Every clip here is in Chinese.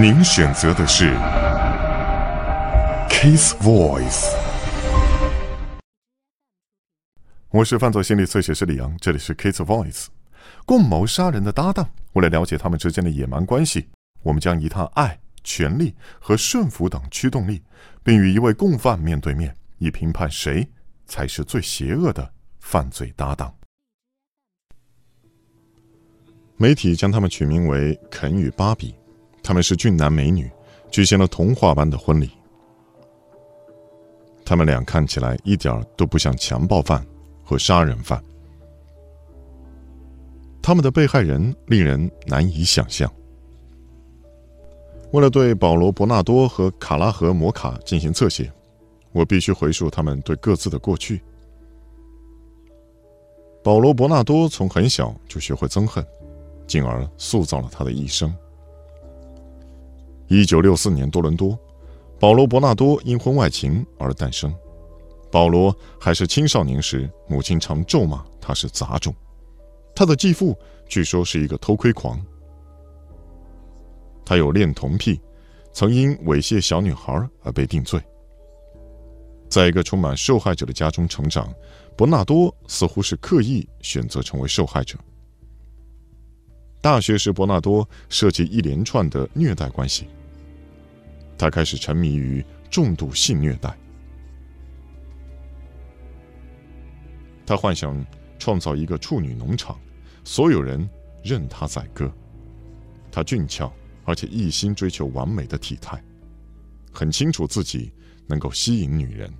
您选择的是 Case Voice。 我是犯罪心理测写师李阳，这里是 Case Voice。 共谋杀人的搭档，为了了解他们之间的野蛮关系，我们将一探爱、权力和顺服等驱动力，并与一位共犯面对面，以评判谁才是最邪恶的犯罪搭档。媒体将他们取名为肯与芭比，他们是俊男美女，举行了童话般的婚礼。他们俩看起来一点都不像强暴犯和杀人犯，他们的被害人令人难以想象。为了对保罗·伯纳多和卡拉和摩卡进行侧写，我必须回溯他们对各自的过去。保罗·伯纳多从很小就学会憎恨，进而塑造了他的一生。1964年多伦多，保罗·伯纳多因婚外情而诞生。保罗还是青少年时，母亲常咒骂他是杂种。他的继父据说是一个偷窥狂。他有恋童癖，曾因猥亵小女孩而被定罪。在一个充满受害者的家中成长，伯纳多似乎是刻意选择成为受害者。大学时，伯纳多涉及一连串的虐待关系。他开始沉迷于重度性虐待。他幻想创造一个处女农场，所有人任他宰割。他俊俏，而且一心追求完美的体态，很清楚自己能够吸引女人。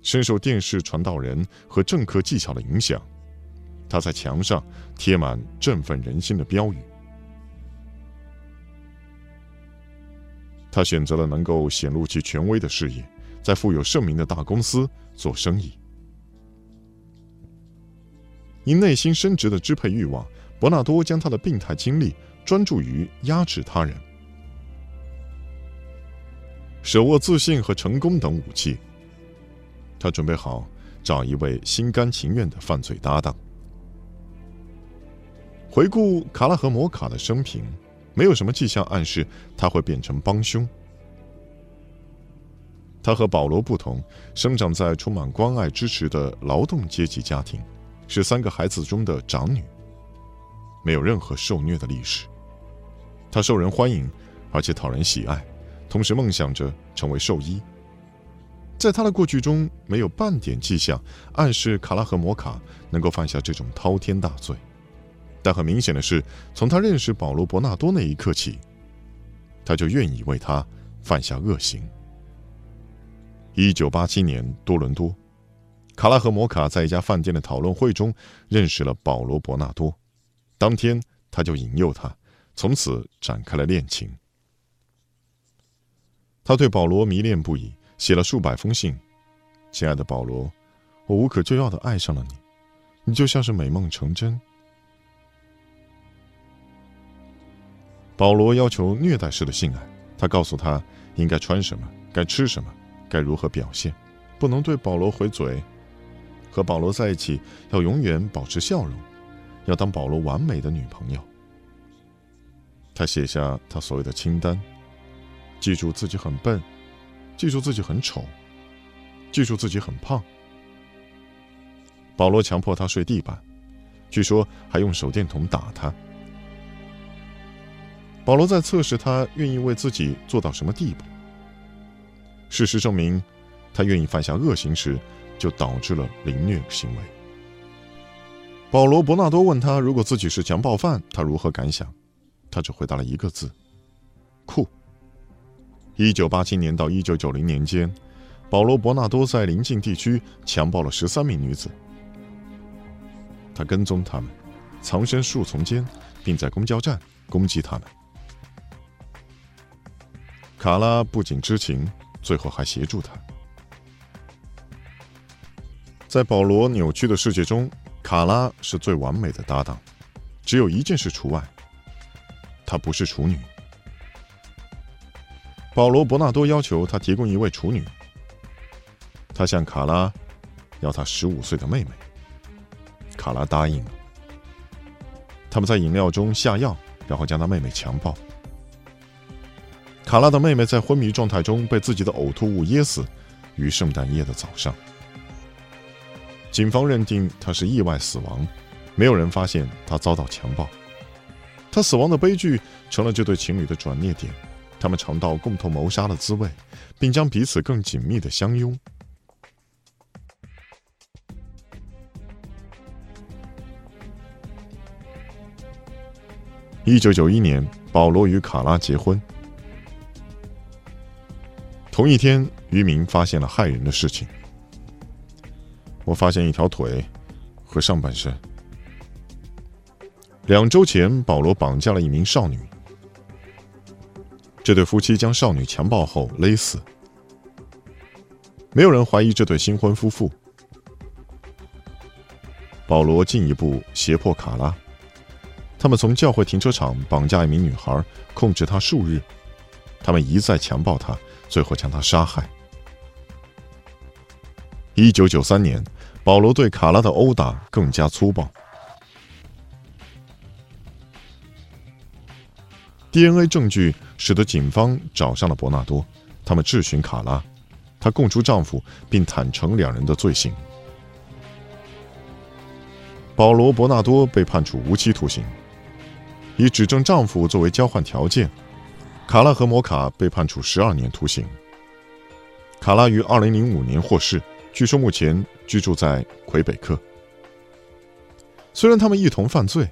深受电视传道人和政客技巧的影响，他在墙上贴满振奋人心的标语。他选择了能够显露其权威的事业，在富有盛名的大公司做生意。因内心深植的支配欲望，伯纳多将他的病态经历专注于压制他人。手握自信和成功等武器，他准备好找一位心甘情愿的犯罪搭档。回顾卡拉和摩卡的生平，没有什么迹象暗示他会变成帮凶。他和保罗不同，生长在充满关爱支持的劳动阶级家庭，是3个孩子中的长女，没有任何受虐的历史。他受人欢迎，而且讨人喜爱，同时梦想着成为兽医。在他的过去中，没有半点迹象暗示卡拉和摩卡能够犯下这种滔天大罪。但很明显的是，从他认识保罗·伯纳多那一刻起，他就愿意为他犯下恶行。1987年多伦多，卡拉和摩卡在一家饭店的讨论会中认识了保罗·伯纳多。当天他就引诱他，从此展开了恋情。他对保罗迷恋不已，写了数百封信。亲爱的保罗，我无可救药地爱上了你，你就像是美梦成真。保罗要求虐待式的性爱，他告诉他应该穿什么，该吃什么，该如何表现，不能对保罗回嘴。和保罗在一起要永远保持笑容，要当保罗完美的女朋友。他写下他所有的清单，记住自己很笨，记住自己很丑，记住自己很胖。保罗强迫他睡地板，据说还用手电筒打他。保罗在测试他愿意为自己做到什么地步。事实证明，他愿意犯下恶行时，就导致了凌虐行为。保罗·伯纳多问他，如果自己是强暴犯，他如何感想？他只回答了一个字：酷。1987年到1990年间，保罗·伯纳多在邻近地区强暴了13名女子。他跟踪她们，藏身树丛间，并在公交站攻击她们。卡拉不仅知情，最后还协助他。在保罗扭曲的世界中，卡拉是最完美的搭档，只有一件事除外：她不是处女。保罗·伯纳多要求他提供一位处女，他向卡拉要他15岁的妹妹，卡拉答应了。他们在饮料中下药，然后将他妹妹强暴。卡拉的妹妹在昏迷状态中被自己的呕吐物噎死，于圣诞夜的早上。警方认定她是意外死亡，没有人发现她遭到强暴。她死亡的悲剧成了这对情侣的转捩点，他们尝到共同谋杀的滋味，并将彼此更紧密的相拥。1991年，保罗与卡拉结婚。同一天，渔民发现了骇人的事情。我发现一条腿和上半身。2周前，保罗绑架了一名少女。这对夫妻将少女强暴后勒死。没有人怀疑这对新婚夫妇。保罗进一步胁迫卡拉。他们从教会停车场绑架一名女孩，控制她数日。他们一再强暴她，最后将她杀害。1993年，保罗对卡拉的殴打更加粗暴。DNA 证据使得警方找上了伯纳多，他们质询卡拉，她供出丈夫，并坦承两人的罪行。保罗·伯纳多被判处无期徒刑。以指证丈夫作为交换条件，卡拉和摩卡被判处12年徒刑。卡拉于2005年获释，据说目前居住在魁北克。虽然他们一同犯罪，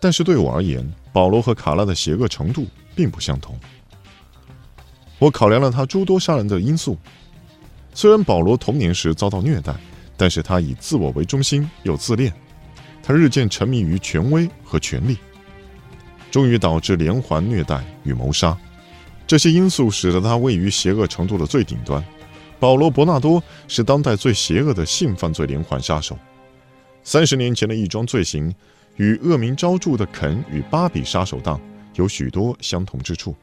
但是对我而言，保罗和卡拉的邪恶程度并不相同。我考量了他诸多杀人的因素。虽然保罗童年时遭到虐待，但是他以自我为中心又自恋，他日渐沉迷于权威和权力，终于导致连环虐待与谋杀。这些因素使得他位于邪恶程度的最顶端。保罗·伯纳多是当代最邪恶的性犯罪连环杀手。30年前的一桩罪行与恶名昭著的肯与巴比杀手档有许多相同之处。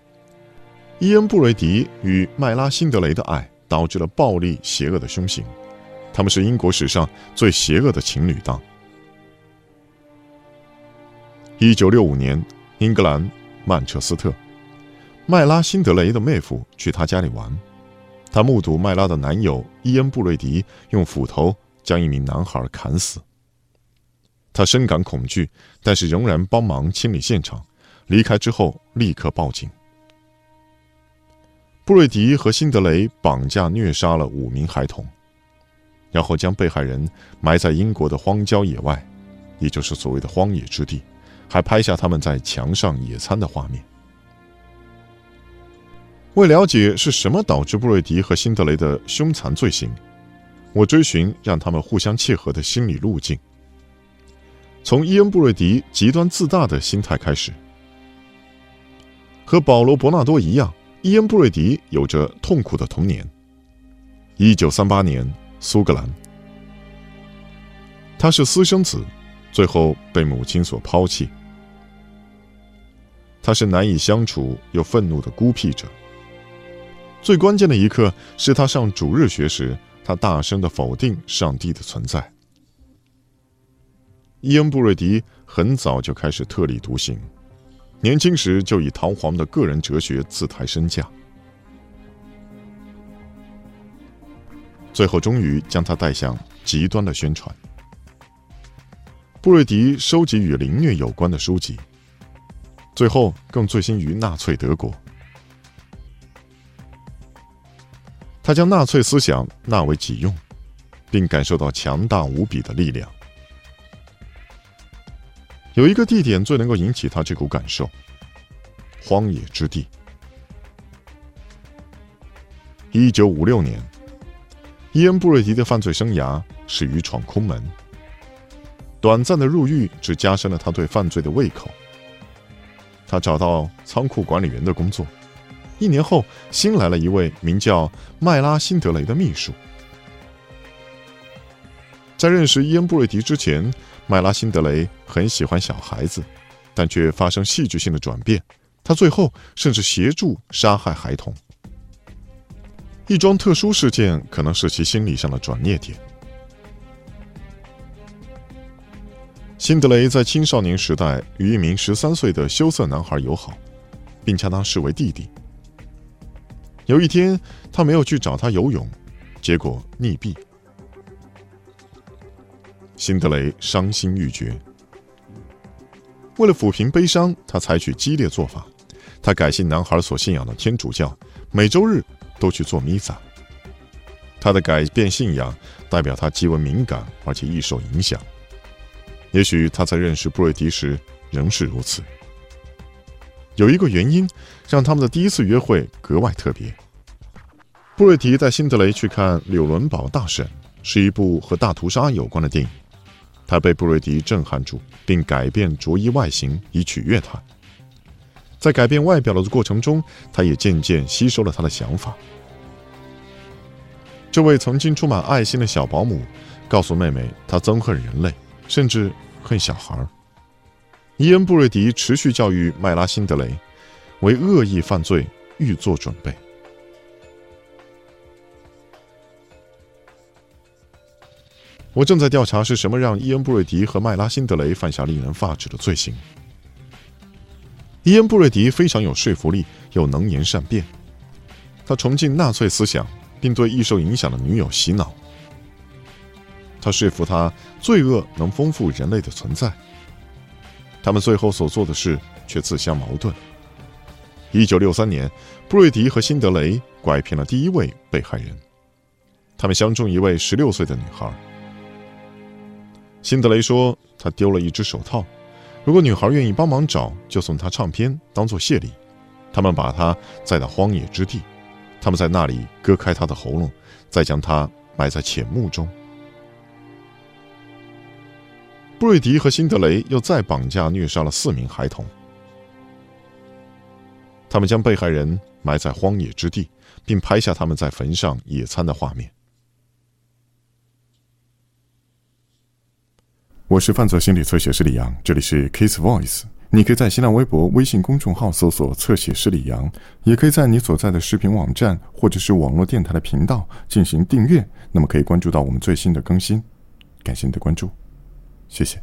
伊恩·布瑞迪与麦拉·辛德雷的爱导致了暴力邪恶的凶行，他们是英国史上最邪恶的情侣档。1965年，英格兰曼彻斯特，麦拉·辛德雷的妹夫去他家里玩，他目睹麦拉的男友伊恩·布瑞迪用斧头将一名男孩砍死。他深感恐惧，但是仍然帮忙清理现场，离开之后立刻报警。布瑞迪和辛德雷绑架虐杀了5名孩童，然后将被害人埋在英国的荒郊野外，也就是所谓的荒野之地，还拍下他们在墙上野餐的画面。为了解是什么导致布瑞迪和辛德雷的凶残罪行，我追寻让他们互相契合的心理路径，从伊恩·布瑞迪极端自大的心态开始。和保罗·伯纳多一样，伊恩·布瑞迪有着痛苦的童年。1938年，苏格兰，他是私生子，最后被母亲所抛弃。他是难以相处又愤怒的孤僻者。最关键的一刻是他上主日学时，他大声地否定上帝的存在。伊恩·布瑞迪很早就开始特立独行，年轻时就以堂皇的个人哲学自抬身价，最后终于将他带向极端的宣传。布瑞迪收集与凌虐有关的书籍，最后更醉心于纳粹德国。他将纳粹思想纳为己用，并感受到强大无比的力量。有一个地点最能够引起他这股感受，荒野之地。1956年，伊恩·布瑞迪的犯罪生涯始于闯空门，短暂的入狱只加深了他对犯罪的胃口。他找到仓库管理员的工作，1年后新来了一位名叫麦拉·辛德雷的秘书。在认识伊恩·布瑞迪之前，麦拉·辛德雷很喜欢小孩子，但却发生戏剧性的转变，他最后甚至协助杀害孩童。一桩特殊事件可能是其心理上的转捩点。辛德雷在青少年时代与一名13岁的羞涩男孩友好，并将他视为弟弟，有一天他没有去找他游泳，结果溺毙。辛德雷伤心欲绝，为了抚平悲伤，他采取激烈做法，他改信男孩所信仰的天主教，每周日都去做弥撒。他的改变信仰代表他极为敏感而且易受影响，也许他在认识布瑞迪时仍是如此。有一个原因让他们的第一次约会格外特别。布瑞迪带辛德雷去看《柳伦堡大婶》，是一部和大屠杀有关的电影，他被布瑞迪震撼住，并改变着衣外形以取悦他。在改变外表的过程中，他也渐渐吸收了他的想法。这位曾经充满爱心的小保姆告诉妹妹，她憎恨人类，甚至恨小孩。伊恩·布瑞迪持续教育麦拉·辛德雷，为恶意犯罪预做准备。我正在调查是什么让伊恩·布瑞迪和麦拉·辛德雷犯下令人发指的罪行。伊恩·布瑞迪非常有说服力，又能言善辩。他崇敬纳粹思想，并对易受影响的女友洗脑。他说服她，罪恶能丰富人类的存在。他们最后所做的事却自相矛盾。1963年，布瑞迪和辛德雷拐骗了第一位被害人，他们相中一位16岁的女孩。辛德雷说他丢了一只手套，如果女孩愿意帮忙找，就送她唱片当作谢礼。他们把她载到荒野之地，他们在那里割开她的喉咙，再将她埋在浅墓中。布瑞迪和辛德雷又再绑架虐杀了4名孩童，他们将被害人埋在荒野之地，并拍下他们在坟上野餐的画面。我是犯罪心理侧写师李阳，这里是 Case Voice。 你可以在新浪微博、微信公众号搜索侧写师李阳，也可以在你所在的视频网站或者是网络电台的频道进行订阅，那么可以关注到我们最新的更新。感谢你的关注，谢谢。